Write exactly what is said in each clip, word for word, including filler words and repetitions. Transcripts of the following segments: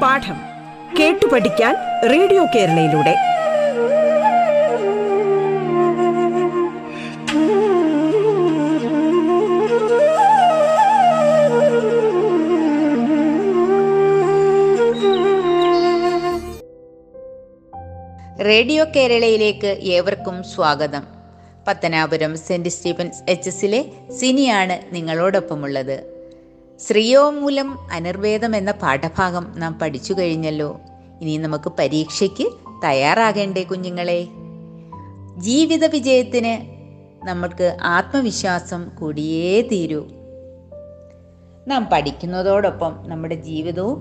പാഠം കേട്ടു പഠിക്കാൻ റേഡിയോ കേരളയിലൂടെ റേഡിയോ കേരളയിലേക്ക് ഏവർക്കും സ്വാഗതം. പത്തനാപുരം സെന്റ് സ്റ്റീഫൻസ് എച്ച് എസിലെ സിനിയാണ് നിങ്ങളോടൊപ്പമുള്ളത്. ശ്രീയോമൂലം അനിർവേദം എന്ന പാഠഭാഗം നാം പഠിച്ചു കഴിഞ്ഞല്ലോ. ഇനി നമുക്ക് പരീക്ഷയ്ക്ക് തയ്യാറാകേണ്ടേ കുഞ്ഞുങ്ങളെ? ജീവിത വിജയത്തിന് നമ്മൾക്ക് ആത്മവിശ്വാസം കൂടിയേ തീരൂ. നാം പഠിക്കുന്നതോടൊപ്പം നമ്മുടെ ജീവിതവും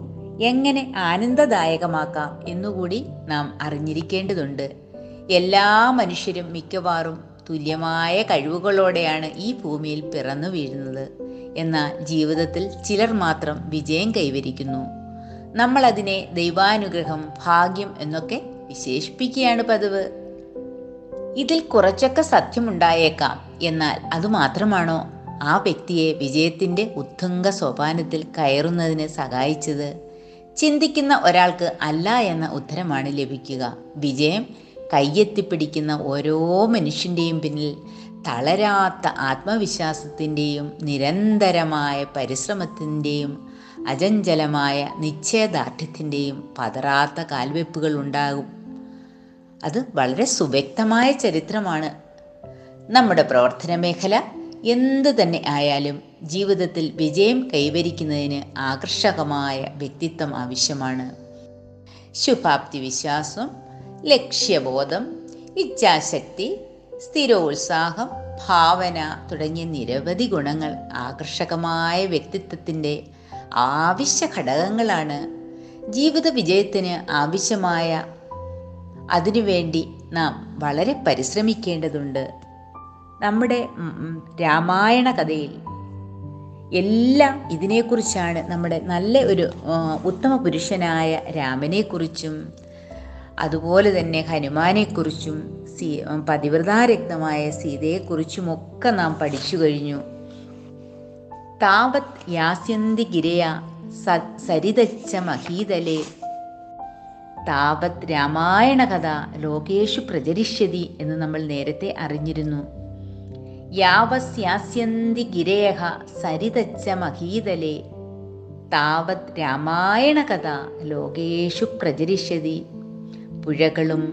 എങ്ങനെ ആനന്ദദായകമാക്കാം എന്നുകൂടി നാം അറിഞ്ഞിരിക്കേണ്ടതുണ്ട്. എല്ലാ മനുഷ്യരും മിക്കവാറും തുല്യമായ കഴിവുകളോടെയാണ് ഈ ഭൂമിയിൽ പിറന്നു വീഴുന്നത്. എന്നാൽ ജീവിതത്തിൽ ചിലർ മാത്രം വിജയം കൈവരിക്കുന്നു. നമ്മളതിനെ ദൈവാനുഗ്രഹം, ഭാഗ്യം എന്നൊക്കെ വിശേഷിപ്പിക്കുകയാണ് പതിവ്. ഇതിൽ കുറച്ചൊക്കെ സത്യമുണ്ടായേക്കാം. എന്നാൽ അതുമാത്രമാണോ ആ വ്യക്തിയെ വിജയത്തിൻ്റെ ഉത്തുംഗ സോപാനത്തിൽ കയറുന്നതിന് സഹായിച്ചത്? ചിന്തിക്കുന്ന ഒരാൾക്ക് അല്ല എന്ന ഉത്തരമാണ് ലഭിക്കുക. വിജയം കയ്യെത്തിപ്പിടിക്കുന്ന ഓരോ മനുഷ്യൻ്റെയും പിന്നിൽ തളരാത്ത ആത്മവിശ്വാസത്തിൻ്റെയും നിരന്തരമായ പരിശ്രമത്തിൻ്റെയും അചഞ്ചലമായ നിശ്ചയദാർഢ്യത്തിൻ്റെയും പതറാത്ത കാൽവെപ്പുകൾ ഉണ്ടാകും. അത് വളരെ സുവ്യക്തമായ ചരിത്രമാണ്. നമ്മുടെ പ്രവർത്തന മേഖല എന്ത് തന്നെ ആയാലും ജീവിതത്തിൽ വിജയം കൈവരിക്കുന്നതിന് ആകർഷകമായ വ്യക്തിത്വം ആവശ്യമാണ്. ശുഭാപ്തി വിശ്വാസം, ലക്ഷ്യബോധം, ഇച്ഛാശക്തി, സ്ഥിരോത്സാഹം, ഭാവന തുടങ്ങിയ നിരവധി ഗുണങ്ങൾ ആകർഷകമായ വ്യക്തിത്വത്തിൻ്റെ ആവശ്യ ഘടകങ്ങളാണ്. ജീവിത വിജയത്തിന് ആവശ്യമായ അതിനുവേണ്ടി നാം വളരെ പരിശ്രമിക്കേണ്ടതുണ്ട്. നമ്മുടെ രാമായണ കഥയിൽ എല്ലാം ഇതിനെക്കുറിച്ചാണ്. നമ്മുടെ നല്ല ഒരു ഉത്തമ പുരുഷനായ രാമനെക്കുറിച്ചും അതുപോലെ തന്നെ ഹനുമാനെക്കുറിച്ചും സീ പതിവ്രതാരക്തമായ സീതയെക്കുറിച്ചുമൊക്കെ നാം പഠിച്ചു കഴിഞ്ഞു. താവത് യാസ്യന്തി ഗിരയ സ സരിതച്ച മഹീതലേ താവത് രാമായണ കഥ ലോകേഷു പ്രചരിഷ്യതി എന്ന് നമ്മൾ നേരത്തെ അറിഞ്ഞിരുന്നു. യാവസ്യാസ്യന്തി ഗിരയഹ സരിതച്ച മഹീതലേ താവത് രാമായണ കഥ ലോകേഷു പ്രചരിഷ്യതി. പുഴകളും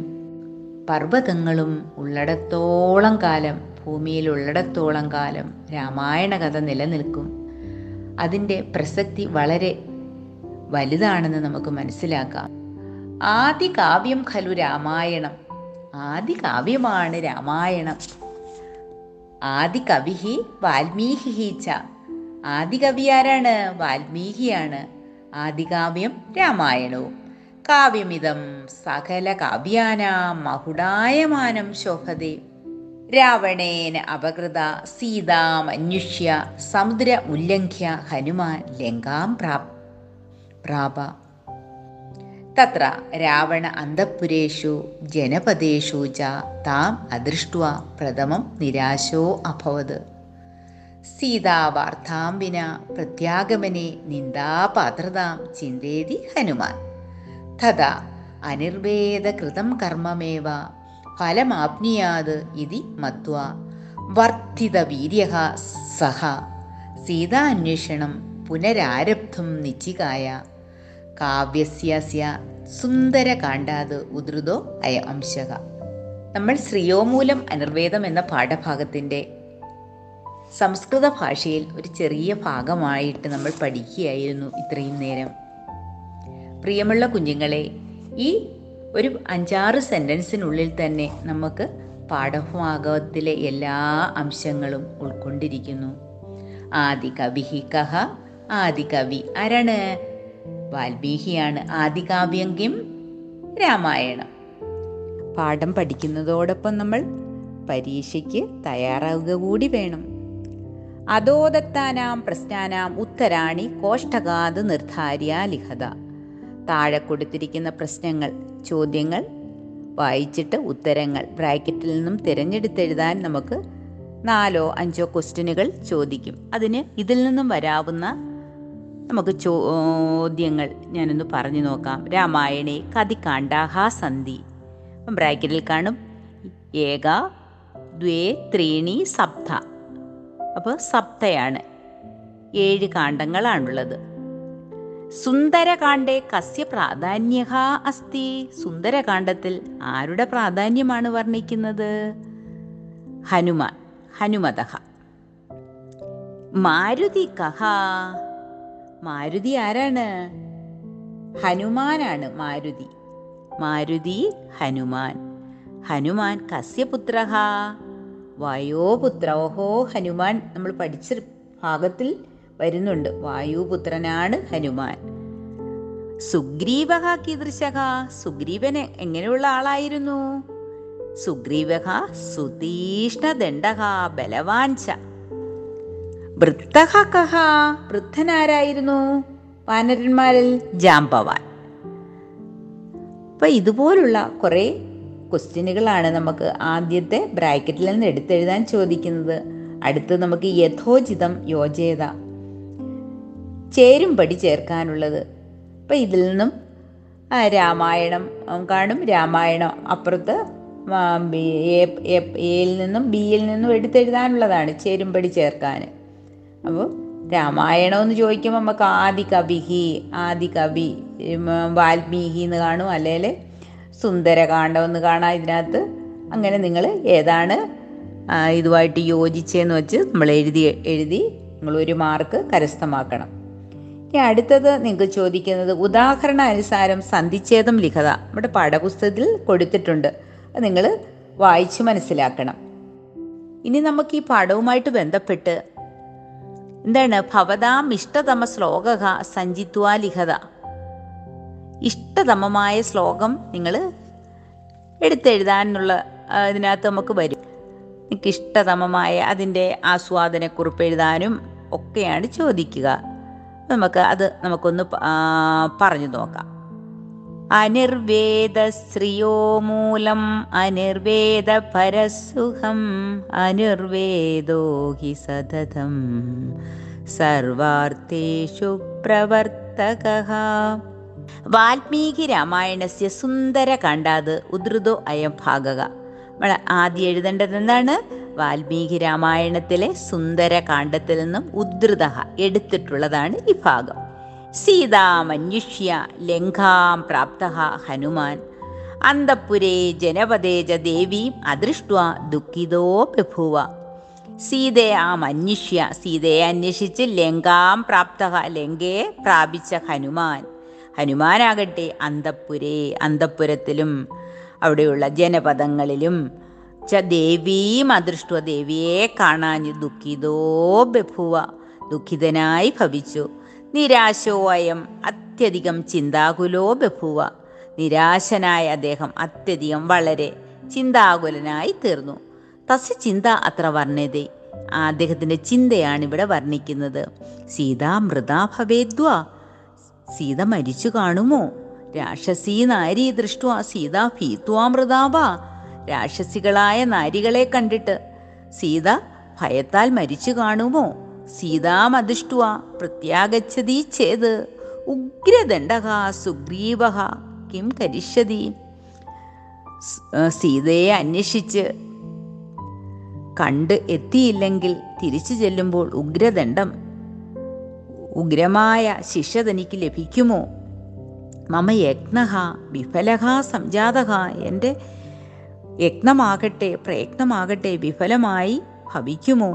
പർവ്വതങ്ങളും ഉള്ളിടത്തോളം കാലം, ഭൂമിയിൽ ഉള്ളിടത്തോളം കാലം രാമായണ കഥ നിലനിൽക്കും. അതിൻ്റെ പ്രസക്തി വളരെ വലുതാണെന്ന് നമുക്ക് മനസ്സിലാക്കാം. ആദി കാവ്യം ഖലു രാമായണം, ആദി കാവ്യമാണ് രാമായണം. ആദി കവിഹി വാൽമീകി ച, ആദി കവി ആരാണ്? വാൽമീകിയാണ്. ആദി കാവ്യം രാമായണവും. കാവ്യമിതം സകല കാവ്യാനാം മഹുടായമാനം ശോഭതേ രാവണേന അപകൃത സീതാം അന്വേഷ്യ സമുദ്ര ഉല്ലംഘ്യ ഹനുമാൻ ലങ്കാം പ്രാപ. തത്ര രാവണ അന്തഃപുരേഷു ജനപദേഷു ച താം അദൃഷ്ട്വാ പ്രഥമം നിരാശോ അഭവത്. സീതാവാർത്താം വിനാ പ്രത്യാഗമനേ നിന്ദാപാത്രതാം ചിന്തേതി ഹനുമാൻ. തഥാ അനിർവേദകൃതം കർമ്മമേവ ഫലമാപ്നുയാത് ഇതി മത്വാ വർദ്ധിതവീര്യഃ സഹ സീതാന്വേഷണം പുനരാരബ്ധും നിശ്ചികായ കാവ്യസ്യസ്യ സുന്ദരകാണ്ഡാത് ഉദ്ധൃതോ അയം അംശഃ. നമ്മൾ ശ്രീയോമൂലം അനിർവേദം എന്ന പാഠഭാഗത്തിൻ്റെ സംസ്കൃത ഭാഷയിൽ ഒരു ചെറിയ ഭാഗമായിട്ട് നമ്മൾ പഠിക്കുകയായിരുന്നു ഇത്രയും നേരം. പ്രിയമുള്ള കുഞ്ഞുങ്ങളെ, ഈ ഒരു അഞ്ചാറ് സെൻറ്റൻസിനുള്ളിൽ തന്നെ നമുക്ക് പാഠഭാഗത്തിലെ എല്ലാ അംശങ്ങളും ഉൾക്കൊണ്ടിരിക്കുന്നു. ആദി കവിഹി കഹ, ആദി കവി ആരാണ്? വാൽമീകിയാണ്. ആദി കാവ്യം കിം രാമായണം. പാഠം പഠിക്കുന്നതോടൊപ്പം നമ്മൾ പരീക്ഷയ്ക്ക് തയ്യാറാവുക കൂടി വേണം. അധോദത്താനാം പ്രശ്നാനാം ഉത്തരാണി കോഷ്ടകാത് നിർധാര്യ ലിഖത. താഴെ കൊടുത്തിരിക്കുന്ന പ്രശ്നങ്ങൾ, ചോദ്യങ്ങൾ വായിച്ചിട്ട് ഉത്തരങ്ങൾ ബ്രാക്കറ്റിൽ നിന്നും തിരഞ്ഞെടുത്തെഴുതാൻ നമുക്ക് നാലോ അഞ്ചോ ക്വസ്റ്റ്യനുകൾ ചോദിക്കും. അതിന് ഇതിൽ നിന്നും വരാവുന്ന നമുക്ക് ചോദ്യങ്ങൾ ഞാനൊന്ന് പറഞ്ഞു നോക്കാം. രാമായണേ കതികാണ്ടാഹാ സന്ധി, ബ്രാക്കറ്റിൽ കാണും ഏക ദ്വേ ത്രീണി സപ്ത. അപ്പോൾ സപ്തയാണ്, ഏഴ് കാണ്ഡങ്ങളാണുള്ളത്. സുന്ദരകാണ്ഡേ കസ്യ പ്രാധാന്യഹ അസ്തി, സുന്ദരകാണ്ഡത്തിൽ ആരുടെ പ്രാധാന്യമാണ് വർണ്ണിക്കുന്നത്? ഹനുമാൻ, ഹനുമതഹ. മാരുതി കഹ, മാരുതി ആരാണ്? ഹനുമാനാണ് മാരുതി. മാരുതി ഹനുമാൻ. ഹനുമാൻ കസ്യ പുത്രഹ, വായോപുത്രഹോ ഹനുമാൻ. നമ്മൾ പഠിച്ച ഭാഗത്തിൽ വരുന്നുണ്ട്, വായുപുത്രനാണ് ഹനുമാൻ. സുഗ്രീവഹ കീദൃശഹ, സുഗ്രീവന് എങ്ങനെയുള്ള ആളായിരുന്നു? സുഗ്രീവഹ സുതീഷ്ണദണ്ഡഹ ബലവാഞ്ച. വൃദ്ധഹ കഹ, വൃദ്ധനാരായിരുന്നു വാനരന്മാരിൽ? ജാംബവാൻ. അപ്പൊ ഇതുപോലുള്ള കുറെ ക്വസ്റ്റ്യനുകളാണ് നമുക്ക് ആദ്യത്തെ ബ്രാക്കറ്റിൽ നിന്ന് എടുത്തെഴുതാൻ ചോദിക്കുന്നത്. അടുത്ത് നമുക്ക് യഥോചിതം യോജേത, ചേരുംപടി ചേർക്കാനുള്ളത്. അപ്പം ഇതിൽ നിന്നും രാമായണം കാണും. രാമായണം അപ്പുറത്ത് എയിൽ നിന്നും ബിയിൽ നിന്നും എടുത്തെഴുതാനുള്ളതാണ് ചേരുംപടി ചേർക്കാൻ. അപ്പോൾ രാമായണം എന്ന് ചോദിക്കുമ്പോൾ നമുക്ക് ആദി കവിഹി, ആദി കവി വാൽമീകി എന്ന് കാണും, അല്ലെങ്കിൽ സുന്ദരകാണ്ഡം എന്ന് കാണാം ഇതിനകത്ത്. അങ്ങനെ നിങ്ങൾ ഏതാണ് ഇതുമായിട്ട് യോജിച്ചതെന്ന് വെച്ച് നമ്മൾ എഴുതി എഴുതി നിങ്ങളൊരു മാർക്ക് കരസ്ഥമാക്കണം. ഇനി അടുത്തത് നിങ്ങൾക്ക് ചോദിക്കുന്നത് ഉദാഹരണാനുസാരം സന്ധിച്ഛേദം ലിഖത, നമ്മുടെ പാഠപുസ്തകത്തിൽ കൊടുത്തിട്ടുണ്ട്, അത് നിങ്ങൾ വായിച്ചു മനസ്സിലാക്കണം. ഇനി നമുക്ക് ഈ പാഠവുമായിട്ട് ബന്ധപ്പെട്ട് എന്താണ് ഭവതാം ഇഷ്ടതമ ശ്ലോക സഞ്ചിത്വാ ലിഖത, ഇഷ്ടതമമായ ശ്ലോകം നിങ്ങൾ എടുത്തെഴുതാനുള്ള ഇതിനകത്ത് നമുക്ക് വരും. നിങ്ങൾക്ക് ഇഷ്ടതമമായ അതിൻ്റെ ആസ്വാദനക്കുറിപ്പ് എഴുതാനും ഒക്കെയാണ് ചോദിക്കുക. നമുക്ക് അത് നമുക്കൊന്ന് പറഞ്ഞു നോക്കാം. അനിർവേദ ശ്രിയോ മൂലം അനിർവേദ പരസുഖം അനിർവേദോ ഹി സതതം സർവാർത്ഥേഷു പ്രവർത്തകഃ. വാൽമീകി രാമായണസ്യ സുന്ദരകാണ്ഡാത് ഉദ്ധൃതോ അയം ഭാഗക. നമ്മൾ ആദ്യം എഴുതേണ്ടത് എന്താണ്? വാൽമീകി രാമായണത്തിലെ സുന്ദരകാണ്ഡത്തിൽ നിന്നും ഉദ്ധൃത എടുത്തിട്ടുള്ളതാണ് ഈ ഭാഗം. സീതാമന്യുഷ്യ ലങ്കാം പ്രാപ്ത ഹനുമാൻ അന്തപുരേ ജനപദേജ ദേവീം അദൃഷ്ട്വാ ദുഃഖിതോ ബഭൂവ. സീതയാമന്യുഷ്യ, സീതയെ അന്വേഷിച്ച് ലങ്കാം പ്രാപ്ത, ലങ്കയെ പ്രാപിച്ച ഹനുമാൻ, ഹനുമാനാകട്ടെ അന്തപുരേ, അന്തപുരത്തിലും അവിടെയുള്ള ജനപദങ്ങളിലും ച ദേവീം അദൃഷ്ട, ദേവിയെ കാണാഞ്ഞു ദുഃഖിതോ ബഭുവ, ദുഃഖിതനായി ഭവിച്ചു. നിരാശോയം അത്യധികം ചിന്താകുലോ ബഭുവ, നിരാശനായ അദ്ദേഹം അത്യധികം വളരെ ചിന്താകുലനായി തീർന്നു. തസ്യ ചിന്ത അത്ര വർണ്ണതേ, അദ്ദേഹത്തിൻ്റെ ചിന്തയാണ് ഇവിടെ വർണ്ണിക്കുന്നത്. സീതാ മൃതാ ഭവേദ്വ, സീത മരിച്ചു കാണുമോ? രാക്ഷസീ നാരി ദൃഷ്ട്വാ സീത ഭീത്വാ മൃതാഭ, രാക്ഷസികളായ നാരികളെ കണ്ടിട്ട് സീത ഭയത്താൽ മരിച്ചു കാണുമോ? സീതാമദിഷ്ട്വാ പ്രത്യാഗച്ഛതി ചേത് ഉഗ്രദണ്ഡഹ സുഗ്രീവഹ കിം കരിഷ്യതി. സീതയെ അന്വേഷിച്ച് കണ്ട് എത്തിയില്ലെങ്കിൽ തിരിച്ചു ചെല്ലുമ്പോൾ ഉഗ്രദണ്ഡം, ഉഗ്രമായ ശിക്ഷ തനിക്ക് ലഭിക്കുമോ? മമ യജ്ഞഃ വിഫലഃ സംജാതഃ, എൻ്റെ യജ്ഞമാകട്ടെ പ്രയത്നമാകട്ടെ വിഫലമായി ഭവിക്കുമോ?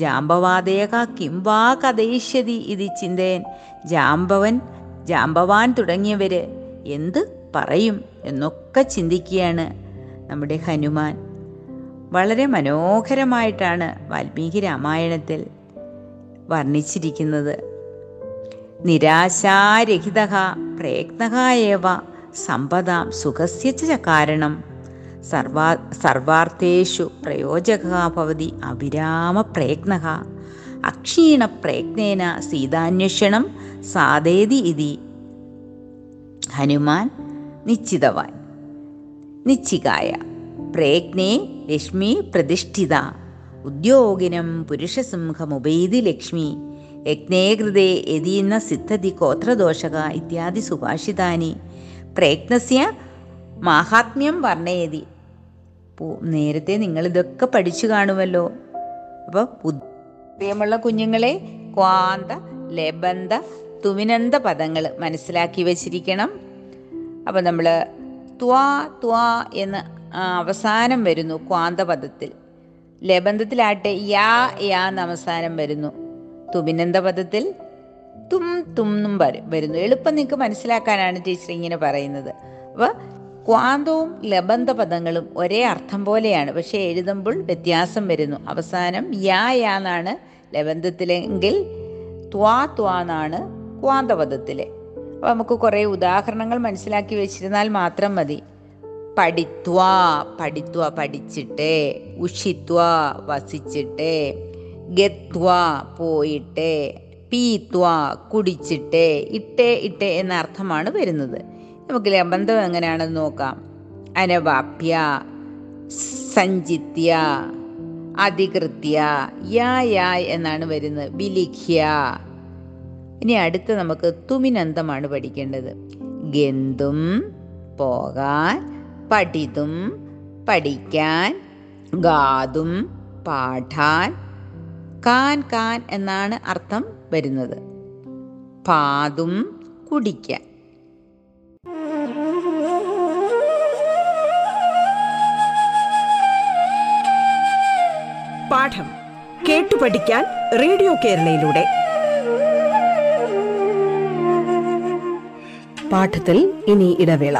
ജാംബവാദേക കിം വാ കഥയിഷ്യതി ഇതി ചിന്തയൻ, ജാംബവൻ ജാംബവാൻ തുടങ്ങിയവര് എന്ത് പറയും എന്നൊക്കെ ചിന്തിക്കുകയാണ് നമ്മുടെ ഹനുമാൻ. വളരെ മനോഹരമായിട്ടാണ് വാൽമീകി രാമായണത്തിൽ വർണ്ണിച്ചിരിക്കുന്നത്. നിരാശാരഹിത പ്രയത്നകായേവ സമ്പദാം സുഖസ്യച്ച കാരണം സർവാ സർവാർത്ഥേഷു പ്രയോജകഃ ഭവതി അവിരാമ പ്രയത്നഃ അക്ഷീണ പ്രയത്നേന സീതാന്വേഷണം സാധേതി ഇതി. ഹനുമാൻ നിശ്ചിതവാൻ നിശ്ചികായ പ്രയത്നേ ലക്ഷ്മി പ്രതിഷ്ഠിത ഉദ്യോഗിനം പുരുഷസിംഹമുപൈതി ലക്ഷ്മി യജ്ഞേകൃതേ യദീന്ന സിദ്ധതി ഗോത്രദോഷക ഇത്യാദി സുഭാഷിതാനി പ്രയത്നസ്യ മാഹാത്മ്യം വർണ്ണയതി. നേരത്തെ നിങ്ങളിതൊക്കെ പഠിച്ചു കാണുമല്ലോ. അപ്പോൾ പ്രിയമുള്ള കുഞ്ഞുങ്ങളെ, ക്വാന്ത, ലബന്ത, തുമിനന്ത പദങ്ങൾ മനസ്സിലാക്കി വച്ചിരിക്കണം. അപ്പം നമ്മൾ ത്വാ ത്വാ എന്ന് അവസാനം വരുന്നു ക്വാന്ത പദത്തിൽ. ലബന്ധത്തിലാട്ടെ യാ യാ എന്ന് അവസാനം വരുന്നു. തുമിനന്ത പദത്തിൽ തും തും എന്നും വരുന്നു. എളുപ്പം നിങ്ങൾക്ക് മനസ്സിലാക്കാനാണ് ടീച്ചർ ഇങ്ങനെ പറയുന്നത്. അപ്പോൾ ക്വാന്തവും ലബന്ധ പദങ്ങളും ഒരേ അർത്ഥം പോലെയാണ്, പക്ഷേ എഴുതുമ്പോൾ വ്യത്യാസം വരുന്നു. അവസാനം യാ യാ എന്നാണ് ലബന്ധത്തിലെങ്കിൽ ത്വാ ത്വാ എന്നാണ് ക്വാന്ത പദത്തിലെ. അപ്പോൾ നമുക്ക് കുറേ ഉദാഹരണങ്ങൾ മനസ്സിലാക്കി വെച്ചിരുന്നാൽ മാത്രം മതി. പഠിത്വാ പഠിത്വാ പഠിച്ചിട്ടേ, ഉഷിത്വാ വസിച്ചിട്ടേ, ഗത്വാ പോയിട്ടേ, പീത്വാ കുടിച്ചിട്ടേ, ഇട്ടേ ഇട്ടേ എന്ന അർത്ഥമാണ് വരുന്നത്. നമുക്ക് ലബന്ധം എങ്ങനെയാണെന്ന് നോക്കാം. അനവാപ്യ, സഞ്ചിത്യ, അധികൃത്യ, യാ യാ എന്നാണ് വരുന്നത്. വിലിഖ്യ. ഇനി അടുത്ത് നമുക്ക് തുമിനന്തമാണ് പഠിക്കേണ്ടത്. ഗന്തും പോകാൻ, പഠിതും പഠിക്കാൻ, ഗാതും പാഠാൻ, കാൻ കാൻ എന്നാണ് അർത്ഥം വരുന്നത്. പാതും കുടിക്കാൻ. പാഠം കേട്ടു പഠിക്കാൻ റേഡിയോ കേരളയിലൂടെ. പാഠത്തിൽ ഇനി ഇടവേള.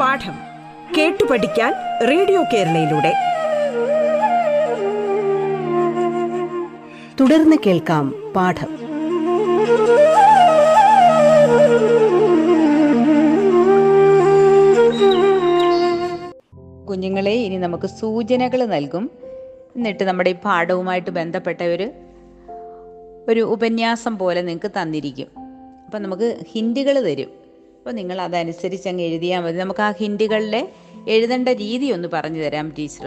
പാഠം കേട്ടു പഠിക്കാൻ റേഡിയോ കേരളയിലൂടെ തുടർന്ന് കേൾക്കാം പാഠം. കുഞ്ഞുങ്ങളെ, ഇനി നമുക്ക് സൂചനകൾ നൽകും. എന്നിട്ട് നമ്മുടെ ഈ പാഠവുമായിട്ട് ബന്ധപ്പെട്ട ഒരു ഒരു ഉപന്യാസം പോലെ നിങ്ങൾക്ക് തന്നിരിക്കും. അപ്പം നമുക്ക് ഹിൻഡുകൾ തരും. അപ്പോൾ നിങ്ങൾ അതനുസരിച്ച് അങ്ങ് എഴുതിയാൽ മതി. നമുക്ക് ആ ഹിൻഡുകളിലെ എഴുതേണ്ട രീതി ഒന്ന് പറഞ്ഞു തരാം ടീച്ചർ.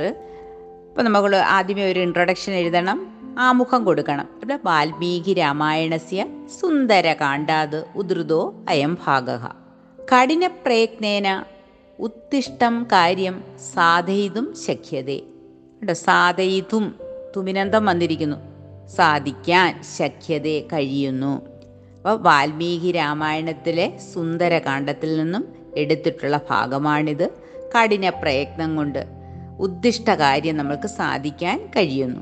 അപ്പോൾ നമ്മൾ ആദ്യമേ ഒരു ഇൻട്രൊഡക്ഷൻ എഴുതണം, ആമുഖം കൊടുക്കണം. ഇവിടെ വാൽമീകി രാമായണസ്യ സുന്ദരകാണ്ഡാത് ഉദ്ധൃതോ അയം ഭാഗഃ. കഠിനപ്രയത്നേന ഉത്തിഷ്ടം കാര്യം സാധയിതും ശക്യതേ. കേട്ടോ, സാധയിതും തുമിനന്തം വന്നിരിക്കുന്നു. സാധിക്കാൻ, ശക്യതേ കഴിയുന്നു. അപ്പോൾ വാൽമീകി രാമായണത്തിലെ സുന്ദരകാണ്ഡത്തിൽ നിന്നും എടുത്തിട്ടുള്ള ഭാഗമാണിത്. കഠിന പ്രയത്നം കൊണ്ട് ഉദ്ദിഷ്ട കാര്യം നമ്മൾക്ക് സാധിക്കാൻ കഴിയുന്നു.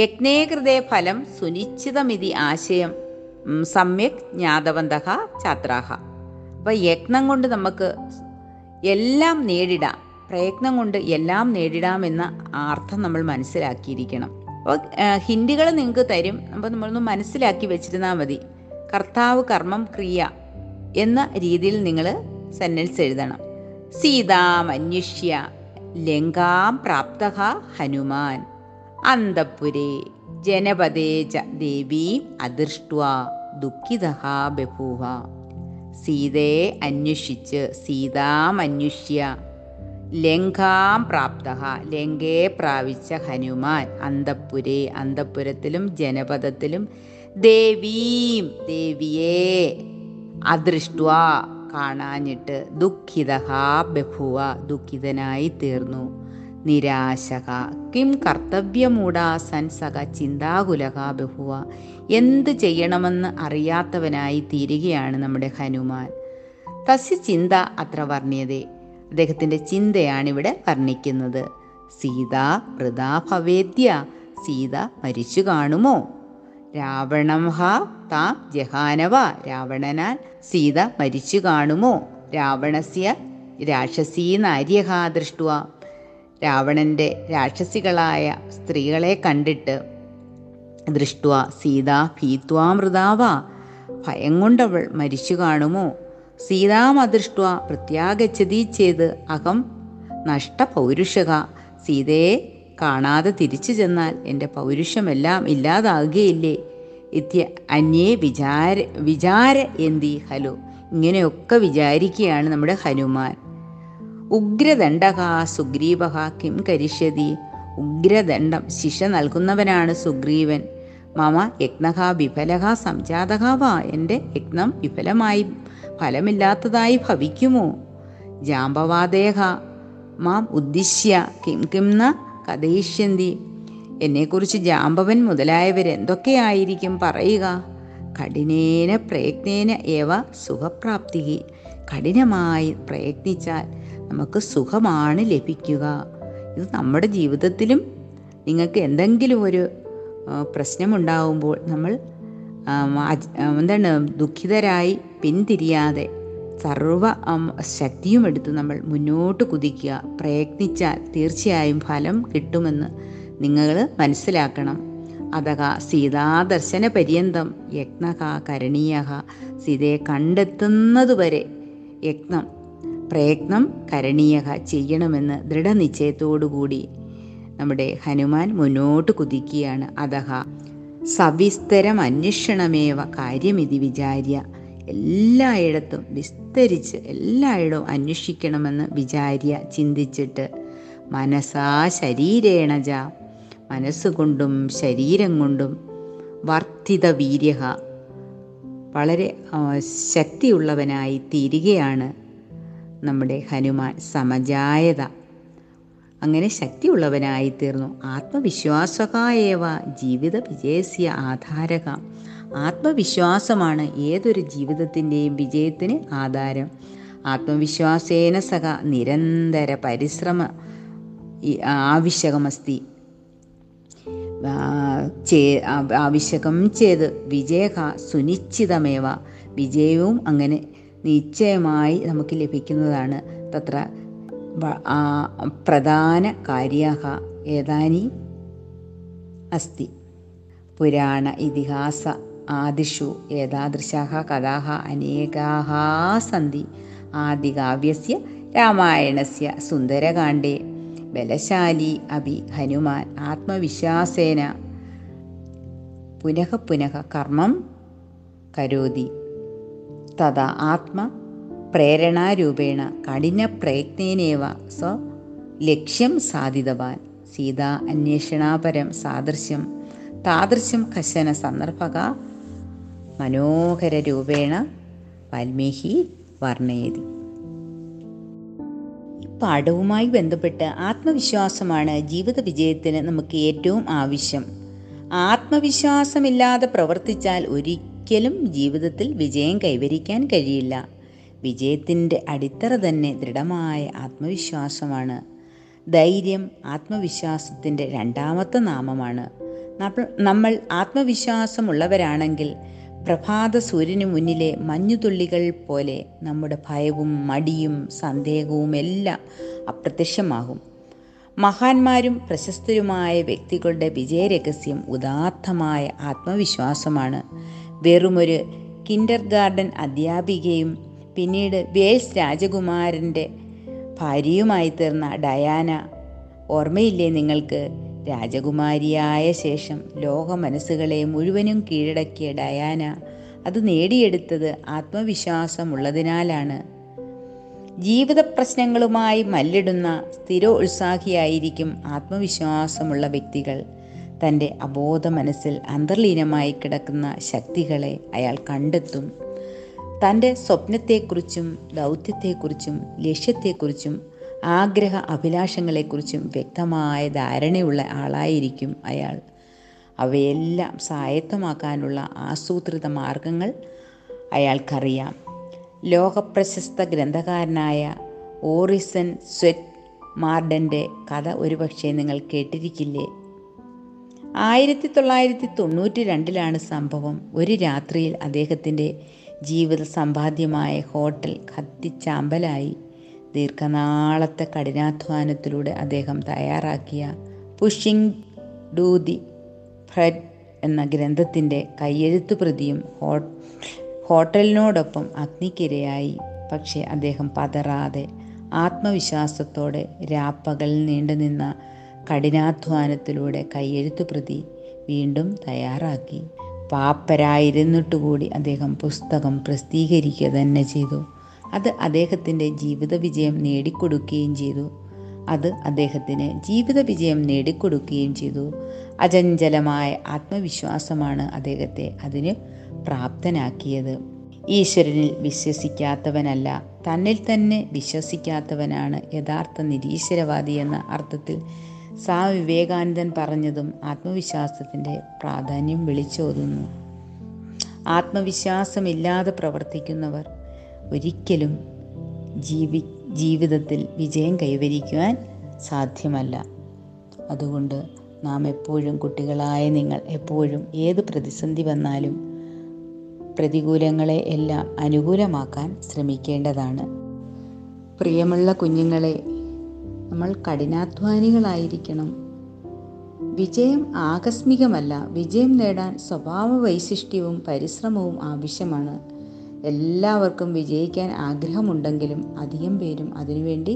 യജ്ഞേകൃതേ ഫലം സുനിശ്ചിതമിതി ആശയം സമ്യക് ജ്ഞാതവന്തഹ ഛാത്രാഹ. അപ്പോൾ യജ്ഞം കൊണ്ട് നമുക്ക് എല്ലാം നേടിടാം, പ്രയത്നം കൊണ്ട് എല്ലാം നേടിടാം എന്ന അർത്ഥം നമ്മൾ മനസ്സിലാക്കിയിരിക്കണം. അപ്പോൾ ഹിന്ദികൾ നിങ്ങൾക്ക് തരും. അപ്പോൾ നമ്മളൊന്ന് മനസ്സിലാക്കി വെച്ചിരുന്നാൽ മതി. കർത്താവ്, കർമ്മം, ക്രിയ എന്ന രീതിയിൽ നിങ്ങൾ സെന്റൻസ് എഴുതണം. സീതാമന്വിഷ്യ ലങ്കാം പ്രാപ്തഃ ഹനുമാൻ അന്തപുരേ ജനപദേ ച ദേവീം അദൃഷ്ട്വാ ദുഃഖിതഃ ബഭൂവ. സീതയെ അന്വേഷിച്ച്, സീതാമന്വിഷ്യ ലങ്കാം പ്രാപ്തഃ ലങ്കയെ പ്രാപിച്ച ഹനുമാൻ അന്തപുരേ അന്തപുരത്തിലും ജനപദത്തിലും ദേവീം ദേവിയെ അദൃഷ്ട്വ കാണാഞ്ഞിട്ട് ദുഃഖിതഃ ബഭൂവ ദുഃഖിതനായി തീർന്നു. നിരാശക കിം കർത്തവ്യമൂടാ സൻസക ചിന്താകുലക ബഭൂവ എന്ത് ചെയ്യണമെന്ന് അറിയാത്തവനായി തീരുകയാണ് നമ്മുടെ ഹനുമാൻ. തസ്യ ചിന്ത അത്ര വർണ്ണ്യതേ അദ്ദേഹത്തിൻ്റെ ചിന്തയാണിവിടെ വർണ്ണിക്കുന്നത്. സീത വൃഥാ ഭവേദ്യ സീത മരിച്ചു കാണുമോ. രാവണം ഹാ താം ജഹാനവ രാവണനാൽ സീത മരിച്ചു കാണുമോ. രാവണസ്യ രാക്ഷസീ നാര്യഹ ദൃഷ്ടുവ രാവണന്റെ രാക്ഷസികളായ സ്ത്രീകളെ കണ്ടിട്ട് ദൃഷ്ടുവ സീത ഭീത്വാമൃതാവ ഭയം കൊണ്ടവൾ മരിച്ചു കാണുമോ. സീതാമദൃഷ്ടുവ പ്രത്യാഗച്ഛതി ചെയ്ത് അഹം നഷ്ട പൗരുഷക. സീതയെ കാണാതെ തിരിച്ചു ചെന്നാൽ എൻ്റെ പൗരുഷമെല്ലാം ഇല്ലാതാകുകയില്ലേ? ഇത്യ അന്യേ വിചാര വിചാര എന്തി ഹലോ. ഇങ്ങനെയൊക്കെ വിചാരിക്കുകയാണ് നമ്മുടെ ഹനുമാൻ. ഉഗ്രദണ്ഡക സുഗ്രീവക കിം കരിഷ്യതി. ഉഗ്രദണ്ഡം ശിക്ഷ നൽകുന്നവനാണ് സുഗ്രീവൻ. മമ യജ്ഞക വിഫലക സംജാതകാവ. എൻ്റെ യജ്ഞം വിഫലമായി ഫലമില്ലാത്തതായി ഭവിക്കുമോ? ജാമ്പവാദേഹ മാം ഉദ്ദിശ്യ കിം കിം ന കഥയിഷ്യന്തി. എന്നെക്കുറിച്ച് ജാമ്പവൻ മുതലായവരെന്തൊക്കെയായിരിക്കും പറയുക? കഠിനേന പ്രയത്നേന ഏവ സുഖപ്രാപ്തിക്ക്. കഠിനമായി പ്രയത്നിച്ചാൽ നമുക്ക് സുഖമാണ് ലഭിക്കുക. ഇത് നമ്മുടെ ജീവിതത്തിലും നിങ്ങൾക്ക് എന്തെങ്കിലും ഒരു പ്രശ്നമുണ്ടാവുമ്പോൾ നമ്മൾ എന്താണ് ദുഃഖിതരായി പിന്തിരിയാതെ സർവ ശക്തിയും എടുത്ത് നമ്മൾ മുന്നോട്ട് കുതിക്കുക. പ്രയത്നിച്ചാൽ തീർച്ചയായും ഫലം കിട്ടുമെന്ന് നിങ്ങൾ മനസ്സിലാക്കണം. അതക സീതാദർശന പര്യന്തം യജ്ഞക കരണീയ. സീതയെ കണ്ടെത്തുന്നതുവരെ യജ്ഞം പ്രയത്നം കരണീയ ചെയ്യണമെന്ന് ദൃഢനിശ്ചയത്തോടുകൂടി നമ്മുടെ ഹനുമാൻ മുന്നോട്ട് കുതിക്കുകയാണ്. അതഹ സവിസ്തരം അന്വേഷണമേവ കാര്യമിതി വിചാര്യ. എല്ലായിടത്തും വിസ്തരിച്ച് എല്ലായിടവും അന്വേഷിക്കണമെന്ന് വിചാര്യ ചിന്തിച്ചിട്ട് മനസാ ശരീരേണജ മനസ്സുകൊണ്ടും ശരീരം കൊണ്ടും വർദ്ധിത വീര്യ വളരെ ശക്തിയുള്ളവനായി തീരുകയാണ് നമ്മുടെ ഹനുമാൻ. സമജായത അങ്ങനെ ശക്തിയുള്ളവനായി തീർന്നു. ആത്മവിശ്വാസകായേവ ജീവിത വിജയസ്യ ആധാരക. ആത്മവിശ്വാസമാണ് ഏതൊരു ജീവിതത്തിൻ്റെയും വിജയത്തിന് ആധാരം. ആത്മവിശ്വാസേന സഹ നിരന്തര പരിശ്രമ ആവശ്യകമസ്തി. ആവശ്യകം ചെയ്ത് വിജയക സുനിശ്ചിതമേവ. വിജയവും അങ്ങനെ നിശ്ചയമായി നമുക്ക് ലഭിക്കുന്നതാണ്. തത്ര പ്രധാന കാര്യാഹ ഏതാനി അസ്തി. പുരാണ ഇതിഹാസ ആദിഷു ഏതാദൃശാഹ കഥാഹ അനേകാഹ സന്തി. ആദികാവ്യസ്യ രാമായണസ്യ സുന്ദരകാണ്ഡേ ബലശാലി അഭി ഹനുമാൻ ആത്മവിശ്വാസേന പുനഃ പുനഃ കർമ്മം കരോതി. തഥാ ആത്മ പ്രേരണാരൂപേണ കഠിന പ്രയത്നേനേവ സ്വ ലക്ഷ്യം സാധിതവാൻ. സീതാ അന്വേഷണാപരം സാദൃശ്യം താദൃശ്യം കശന സന്ദർഭക മനോഹര രൂപേണ വാൽമീകി വർണ്ണയതി. ഈ പാഠവുമായി ബന്ധപ്പെട്ട് ആത്മവിശ്വാസമാണ് ജീവിത വിജയത്തിന് നമുക്ക് ഏറ്റവും ആവശ്യം. ആത്മവിശ്വാസമില്ലാതെ പ്രവർത്തിച്ചാൽ ഒരിക്കലും ജീവിതത്തിൽ വിജയം കൈവരിക്കാൻ കഴിയില്ല. വിജയത്തിൻ്റെ അടിത്തറ തന്നെ ദൃഢമായ ആത്മവിശ്വാസമാണ്. ധൈര്യം ആത്മവിശ്വാസത്തിൻ്റെ രണ്ടാമത്തെ നാമമാണ്. നമ്മൾ ആത്മവിശ്വാസമുള്ളവരാണെങ്കിൽ പ്രഭാത സൂര്യന് മുന്നിലെ മഞ്ഞുതുള്ളികൾ പോലെ നമ്മുടെ ഭയവും മടിയും സന്ദേഹവും എല്ലാം അപ്രത്യക്ഷമാകും. മഹാന്മാരും പ്രശസ്തരുമായ വ്യക്തികളുടെ വിജയരഹസ്യം ഉദാത്തമായ ആത്മവിശ്വാസമാണ്. വെറുമൊരു കിൻഡർ ഗാർഡൻ അധ്യാപികയും പിന്നീട് വേൽസ് രാജകുമാരൻ്റെ ഭാര്യയുമായി തീർന്ന ഡയാന, ഓർമ്മയില്ലേ നിങ്ങൾക്ക്? രാജകുമാരിയായ ശേഷം ലോക മനസ്സുകളെ മുഴുവനും കീഴടക്കിയ ഡയാന അത് നേടിയെടുത്തത് ആത്മവിശ്വാസമുള്ളതിനാലാണ്. ജീവിത പ്രശ്നങ്ങളുമായി മല്ലിടുന്ന സ്ഥിരോത്സാഹിയായിരിക്കും ആത്മവിശ്വാസമുള്ള വ്യക്തികൾ. തൻ്റെ അബോധ മനസ്സിൽ അന്തർലീനമായി കിടക്കുന്ന ശക്തികളെ അയാൾ കണ്ടെത്തും. തൻ്റെ സ്വപ്നത്തെക്കുറിച്ചും ദൗത്യത്തെക്കുറിച്ചും ലക്ഷ്യത്തെക്കുറിച്ചും ആഗ്രഹ അഭിലാഷങ്ങളെക്കുറിച്ചും വ്യക്തമായ ധാരണയുള്ള ആളായിരിക്കും അയാൾ. അവയെല്ലാം സ്വായത്തമാക്കാനുള്ള ആസൂത്രിത മാർഗങ്ങൾ അയാൾക്കറിയാം. ലോകപ്രശസ്ത ഗ്രന്ഥകാരനായ ഓറിസൺ സ്വെറ്റ് മാർഡൻ്റെ കഥ ഒരുപക്ഷെ നിങ്ങൾ കേട്ടിരിക്കില്ലേ? ആയിരത്തി തൊള്ളായിരത്തി തൊണ്ണൂറ്റി രണ്ടിലാണ് സംഭവം. ഒരു രാത്രിയിൽ അദ്ദേഹത്തിൻ്റെ ജീവിത സമ്പാദ്യമായ ഹോട്ടൽ കത്തിച്ചാമ്പലായി. ദീർഘനാളത്തെ കഠിനാധ്വാനത്തിലൂടെ അദ്ദേഹം തയ്യാറാക്കിയ പുഷിംഗ് ഡു ദി ഫ്രഡ് എന്ന ഗ്രന്ഥത്തിൻ്റെ കയ്യെഴുത്തു പ്രതിയും ഹോ ഹോട്ടലിനോടൊപ്പം അഗ്നിക്കിരയായി. പക്ഷേ അദ്ദേഹം പതറാതെ ആത്മവിശ്വാസത്തോടെ രാപ്പകൽ നീണ്ടുനിന്ന കഠിനാധ്വാനത്തിലൂടെ കയ്യെഴുത്തു പ്രതി വീണ്ടും തയ്യാറാക്കി. പാപ്പരായിരുന്നിട്ടുകൂടി അദ്ദേഹം പുസ്തകം പ്രസിദ്ധീകരിക്കുക തന്നെ ചെയ്തു. അത് അദ്ദേഹത്തിൻ്റെ ജീവിത വിജയം നേടിക്കൊടുക്കുകയും ചെയ്തു അത് അദ്ദേഹത്തിന് ജീവിത വിജയം നേടിക്കൊടുക്കുകയും ചെയ്തു. അചഞ്ചലമായ ആത്മവിശ്വാസമാണ് അദ്ദേഹത്തെ അതിന് പ്രാപ്തനാക്കിയത്. ഈശ്വരനിൽ വിശ്വസിക്കാത്തവനല്ല, തന്നിൽ തന്നെ വിശ്വസിക്കാത്തവനാണ് യഥാർത്ഥ നിരീശ്വരവാദി എന്ന അർത്ഥത്തിൽ സ്വാമി വിവേകാനന്ദൻ പറഞ്ഞതും ആത്മവിശ്വാസത്തിൻ്റെ പ്രാധാന്യം വിളിച്ചോതുന്നു. ആത്മവിശ്വാസമില്ലാതെ പ്രവർത്തിക്കുന്നവർ ഒരിക്കലും ജീവി ജീവിതത്തിൽ വിജയം കൈവരിക്കുവാൻ സാധ്യമല്ല. അതുകൊണ്ട് നാം എപ്പോഴും, കുട്ടികളായ നിങ്ങൾ എപ്പോഴും ഏത് പ്രതിസന്ധി വന്നാലും പ്രതികൂലങ്ങളെ എല്ലാം അനുകൂലമാക്കാൻ ശ്രമിക്കേണ്ടതാണ്. പ്രിയമുള്ള കുഞ്ഞുങ്ങളെ, നമ്മൾ കഠിനാധ്വാനികളായിരിക്കണം. വിജയം ആകസ്മികമല്ല. വിജയം നേടാൻ സ്വഭാവ വൈശിഷ്ട്യവും പരിശ്രമവും ആവശ്യമാണ്. എല്ലാവർക്കും വിജയിക്കാൻ ആഗ്രഹമുണ്ടെങ്കിലും അധികം പേരും അതിനുവേണ്ടി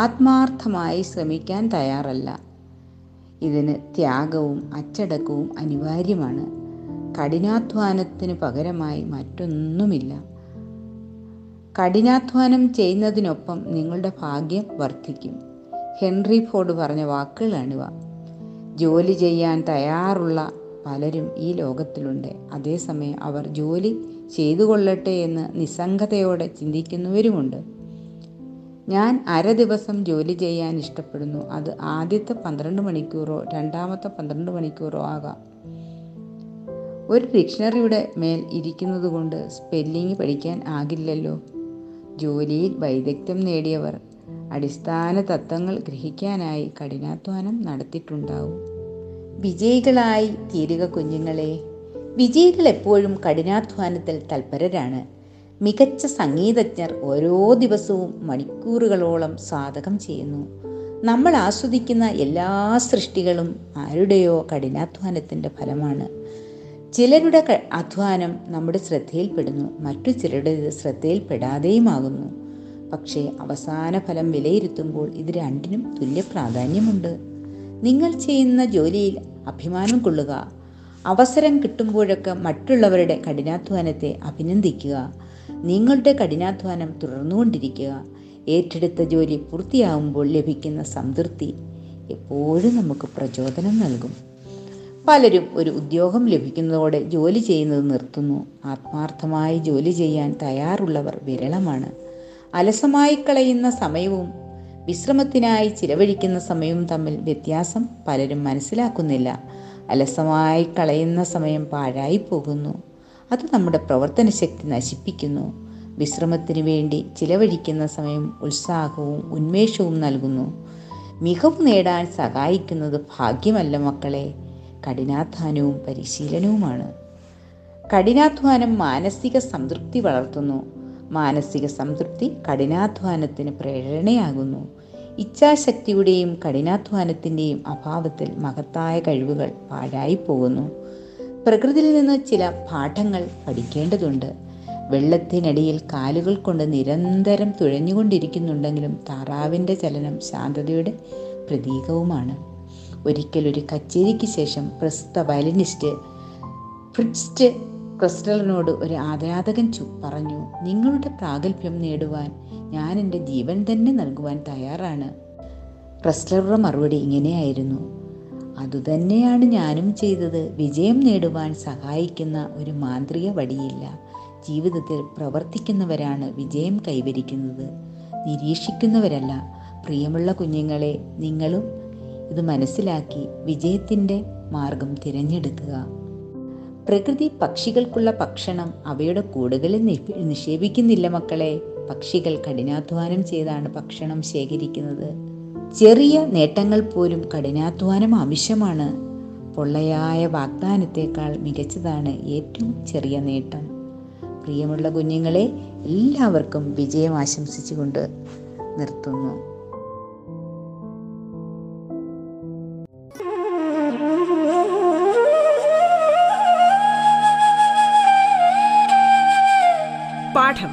ആത്മാർത്ഥമായി ശ്രമിക്കാൻ തയ്യാറല്ല. ഇതിന് ത്യാഗവും അച്ചടക്കവും അനിവാര്യമാണ്. കഠിനാധ്വാനത്തിന് പകരമായി മറ്റൊന്നുമില്ല. കഠിനാധ്വാനം ചെയ്യുന്നതിനൊപ്പം നിങ്ങളുടെ ഭാഗ്യം വർദ്ധിക്കും. ഹെൻറി ഫോർഡ് പറഞ്ഞ വാക്കുകളാണിവ. ജോലി ചെയ്യാൻ തയ്യാറുള്ള പലരും ഈ ലോകത്തിലുണ്ട്. അതേസമയം അവർ ജോലി ചെയ്തു കൊള്ളട്ടെ എന്ന് നിസ്സംഗതയോടെ ചിന്തിക്കുന്നവരുമുണ്ട്. ഞാൻ അര ദിവസം ജോലി ചെയ്യാൻ ഇഷ്ടപ്പെടുന്നു. അത് ആദ്യത്തെ പന്ത്രണ്ട് മണിക്കൂറോ രണ്ടാമത്തെ പന്ത്രണ്ട് മണിക്കൂറോ ആകാം. ഒരു ഡിക്ഷണറിയുടെ മേൽ ഇരിക്കുന്നത് കൊണ്ട് സ്പെല്ലിംഗ് പഠിക്കാൻ ആകില്ലല്ലോ. ജോലിയിൽ വൈദഗ്ധ്യം നേടിയവർ അടിസ്ഥാന തത്വങ്ങൾ ഗ്രഹിക്കാനായി കഠിനാധ്വാനം നടത്തിയിട്ടുണ്ടാവും. വിജയികളായി തീരുക കുഞ്ഞുങ്ങളെ. വിജയികൾ എപ്പോഴും കഠിനാധ്വാനത്തിൽ തൽപരരാണ്. മികച്ച സംഗീതജ്ഞർ ഓരോ ദിവസവും മണിക്കൂറുകളോളം സാധകം ചെയ്യുന്നു. നമ്മൾ ആസ്വദിക്കുന്ന എല്ലാ സൃഷ്ടികളും ആരുടെയോ കഠിനാധ്വാനത്തിൻ്റെ ഫലമാണ്. ചിലരുടെ അധ്വാനം നമ്മുടെ ശ്രദ്ധയിൽപ്പെടുന്നു, മറ്റു ചിലരുടെ ശ്രദ്ധയിൽപ്പെടാതെയുമാകുന്നു. പക്ഷേ അവസാന ഫലം വിലയിരുത്തുമ്പോൾ ഇത് രണ്ടിനും തുല്യ പ്രാധാന്യമുണ്ട്. നിങ്ങൾ ചെയ്യുന്ന ജോലിയിൽ അഭിമാനം കൊള്ളുക. അവസരം കിട്ടുമ്പോഴൊക്കെ മറ്റുള്ളവരുടെ കഠിനാധ്വാനത്തെ അഭിനന്ദിക്കുക. നിങ്ങളുടെ കഠിനാധ്വാനം തുടർന്നുകൊണ്ടിരിക്കുക. ഏറ്റെടുത്ത ജോലി പൂർത്തിയാകുമ്പോൾ ലഭിക്കുന്ന സംതൃപ്തി എപ്പോഴും നമുക്ക് പ്രചോദനം നൽകും. പലരും ഒരു ഉദ്യോഗം ലഭിക്കുന്നതോടെ ജോലി ചെയ്യുന്നത് നിർത്തുന്നു. ആത്മാർത്ഥമായി ജോലി ചെയ്യാൻ തയ്യാറുള്ളവർ വിരളമാണ്. അലസമായി കളയുന്ന സമയവും വിശ്രമത്തിനായി ചിലവഴിക്കുന്ന സമയവും തമ്മിൽ വ്യത്യാസം പലരും മനസ്സിലാക്കുന്നില്ല. അലസമായി കളയുന്ന സമയം പാഴായി പോകുന്നു. അത് നമ്മുടെ പ്രവർത്തന ശക്തി നശിപ്പിക്കുന്നു. വിശ്രമത്തിന് വേണ്ടി ചിലവഴിക്കുന്ന സമയം ഉത്സാഹവും ഉന്മേഷവും നൽകുന്നു. മികവ് നേടാൻ സഹായിക്കുന്നത് ഭാഗ്യമല്ല മക്കളെ, കഠിനാധ്വാനവും പരിശീലനവുമാണ്. കഠിനാധ്വാനം മാനസിക സംതൃപ്തി വളർത്തുന്നു. മാനസിക സംതൃപ്തി കഠിനാധ്വാനത്തിന് പ്രേരണയാകുന്നു. ഇച്ഛാശക്തിയുടെയും കഠിനാധ്വാനത്തിൻ്റെയും അഭാവത്തിൽ മഹത്തായ കഴിവുകൾ പാഴായി പോകുന്നു. പ്രകൃതിയിൽ നിന്ന് ചില പാഠങ്ങൾ പഠിക്കേണ്ടതുണ്ട്. വെള്ളത്തിനടിയിൽ കാലുകൾ കൊണ്ട് നിരന്തരം തുഴഞ്ഞുകൊണ്ടിരിക്കുന്നുണ്ടെങ്കിലും താറാവിൻ്റെ ചലനം ശാന്തതയുടെ പ്രതീകവുമാണ്. ഒരിക്കലൊരു കച്ചേരിക്ക് ശേഷം പ്രസിദ്ധ വയലിനിസ്റ്റ് ഫ്രിറ്റ്സ് ക്രിസ്റ്റലിനോട് ഒരു ആരാധകൻ പറഞ്ഞു, നിങ്ങളുടെ പ്രാഗൽഭ്യം നേടുവാൻ ഞാൻ എൻ്റെ ജീവൻ തന്നെ നൽകുവാൻ തയ്യാറാണ്. ക്രിസ്റ്റലറുടെ മറുപടി ഇങ്ങനെയായിരുന്നു, അതുതന്നെയാണ് ഞാനും ചെയ്തത്. വിജയം നേടുവാൻ സഹായിക്കുന്ന ഒരു മാന്ത്രിക വടിയില്ല. ജീവിതത്തിൽ പ്രവർത്തിക്കുന്നവരാണ് വിജയം കൈവരിക്കുന്നത്, നിരീക്ഷിക്കുന്നവരല്ല. പ്രിയമുള്ള കുഞ്ഞുങ്ങളെ, നിങ്ങളും ഇത് മനസ്സിലാക്കി വിജയത്തിൻ്റെ മാർഗം തിരഞ്ഞെടുക്കുക. പ്രകൃതി പക്ഷികൾക്കുള്ള ഭക്ഷണം അവയുടെ കൂടുകളിൽ നിക്ഷേപിക്കുന്നില്ല മക്കളെ. പക്ഷികൾ കഠിനാധ്വാനം ചെയ്താണ് ഭക്ഷണം ശേഖരിക്കുന്നത്. ചെറിയ നേട്ടങ്ങൾ പോലും കഠിനാധ്വാനം ആവശ്യമാണ്. പൊള്ളയായ വാഗ്ദാനത്തേക്കാൾ മികച്ചതാണ് ഏറ്റവും ചെറിയ നേട്ടം. പ്രിയമുള്ള കുഞ്ഞുങ്ങളെ, എല്ലാവർക്കും വിജയം ആശംസിച്ചുകൊണ്ട് നിർത്തുന്നു. പാഠം